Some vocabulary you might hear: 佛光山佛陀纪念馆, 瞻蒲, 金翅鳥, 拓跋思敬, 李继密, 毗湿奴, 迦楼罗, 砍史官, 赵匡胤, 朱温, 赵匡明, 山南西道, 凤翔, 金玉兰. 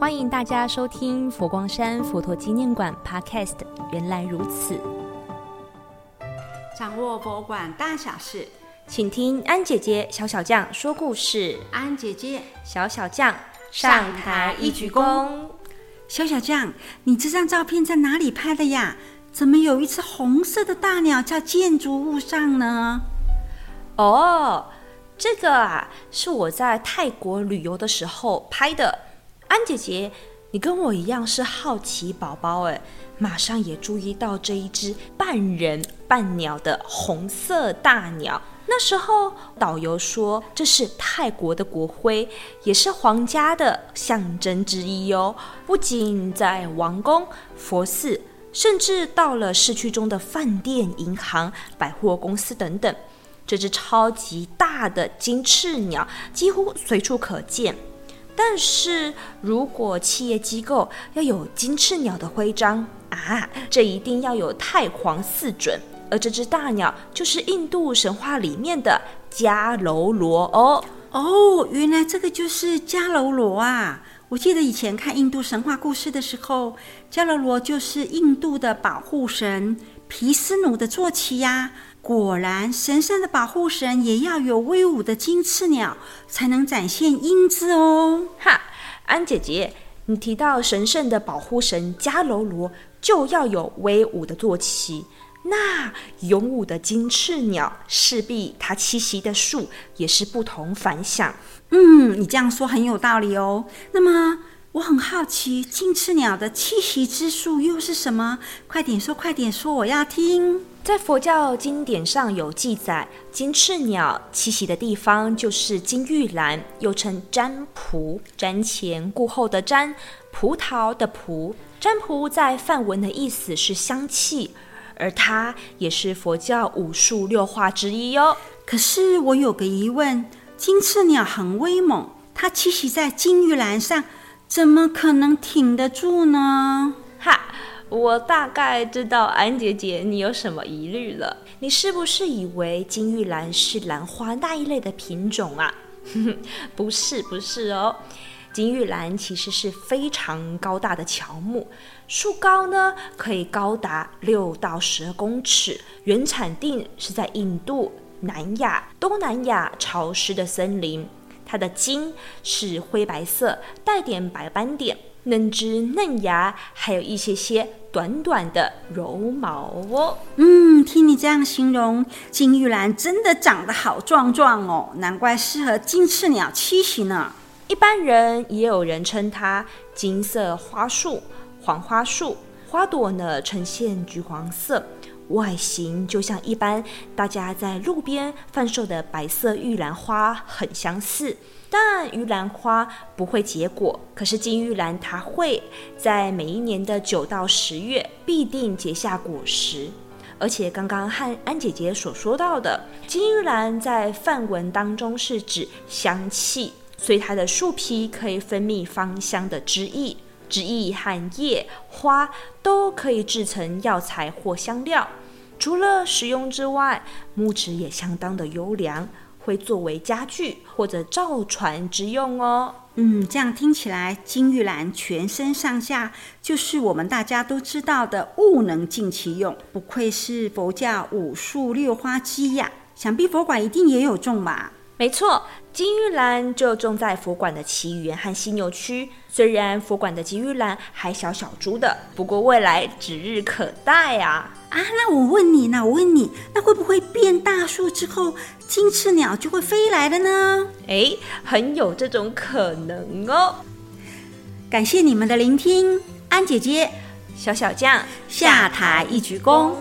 欢迎大家收听佛光山佛陀纪念馆 Podcast 原来如此，掌握博物馆大小事，请听安姐姐小小酱说故事。安姐姐小小酱上台一鞠躬。小小酱，你这张照片在哪里拍的呀？怎么有一只红色的大鸟在建筑物上呢？哦，这个啊，是我在泰国旅游的时候拍的。安姐姐，你跟我一样是好奇宝宝哎，马上也注意到这一只半人半鸟的红色大鸟。那时候导游说这是泰国的国徽，也是皇家的象征之一哦。不仅在王宫、佛寺，甚至到了市区中的饭店、银行、百货公司等等，这只超级大的金翅鸟几乎随处可见。但是如果企业机构要有金翅鸟的徽章啊，这一定要有泰皇赐准，而这只大鸟就是印度神话里面的迦楼罗哦。哦，原来这个就是迦楼罗啊！我记得以前看印度神话故事的时候，迦楼罗就是印度的保护神毗湿奴的坐骑呀。果然，神圣的保护神也要有威武的金翅鸟，才能展现英姿哦。哈，安姐姐，你提到神圣的保护神迦楼罗，就要有威武的坐骑。那勇武的金翅鸟，势必它栖息的树也是不同凡响。嗯，你这样说很有道理哦。那么，我很好奇，金翅鸟的栖息之树又是什么？快点说，我要听。在佛教经典上有记载，金翅鸟栖息的地方就是金玉兰，又称占蒲，瞻前顾后的瞻，葡萄的葡。占蒲在梵文的意思是香气，而它也是佛教五术六化之一哦。可是我有个疑问，金翅鸟很威猛，它栖息在金玉兰上，怎么可能挺得住呢？哈，我大概知道安姐姐你有什么疑虑了，你是不是以为金玉兰是兰花那一类的品种啊？不是哦，金玉兰其实是非常高大的乔木，树高呢可以高达6到12公尺，原产地是在印度、南亚、东南亚潮湿的森林。它的茎是灰白色，带点白斑点，嫩枝嫩芽，还有一些短短的柔毛哦。听你这样形容，金玉兰真的长得好壮壮哦，难怪适合金翅鸟栖息呢。一般人也有人称它金色花束、黄花束，花朵呢呈现橘黄色，外形就像一般大家在路边贩售的白色玉兰花很相似，但玉兰花不会结果，可是金玉兰它会在每一年的9到10月必定结下果实。而且刚刚和安姐姐所说到的，金玉兰在梵文当中是指香气，所以它的树皮可以分泌芳香的汁液和叶、花都可以制成药材或香料。除了食用之外，木质也相当的优良，会作为家具或者造船之用哦。这样听起来，金玉兰全身上下就是我们大家都知道的物能尽其用，不愧是佛教五术六花之一啊！想必佛馆一定也有种吧？没错，金玉兰就种在佛馆的奇缘和犀牛区。虽然佛馆的金玉兰还小株的，不过未来指日可待啊！那我问你，那会不会变大树之后，金翅鸟就会飞来了呢？很有这种可能哦。感谢你们的聆听，安姐姐、小小酱下台一鞠躬。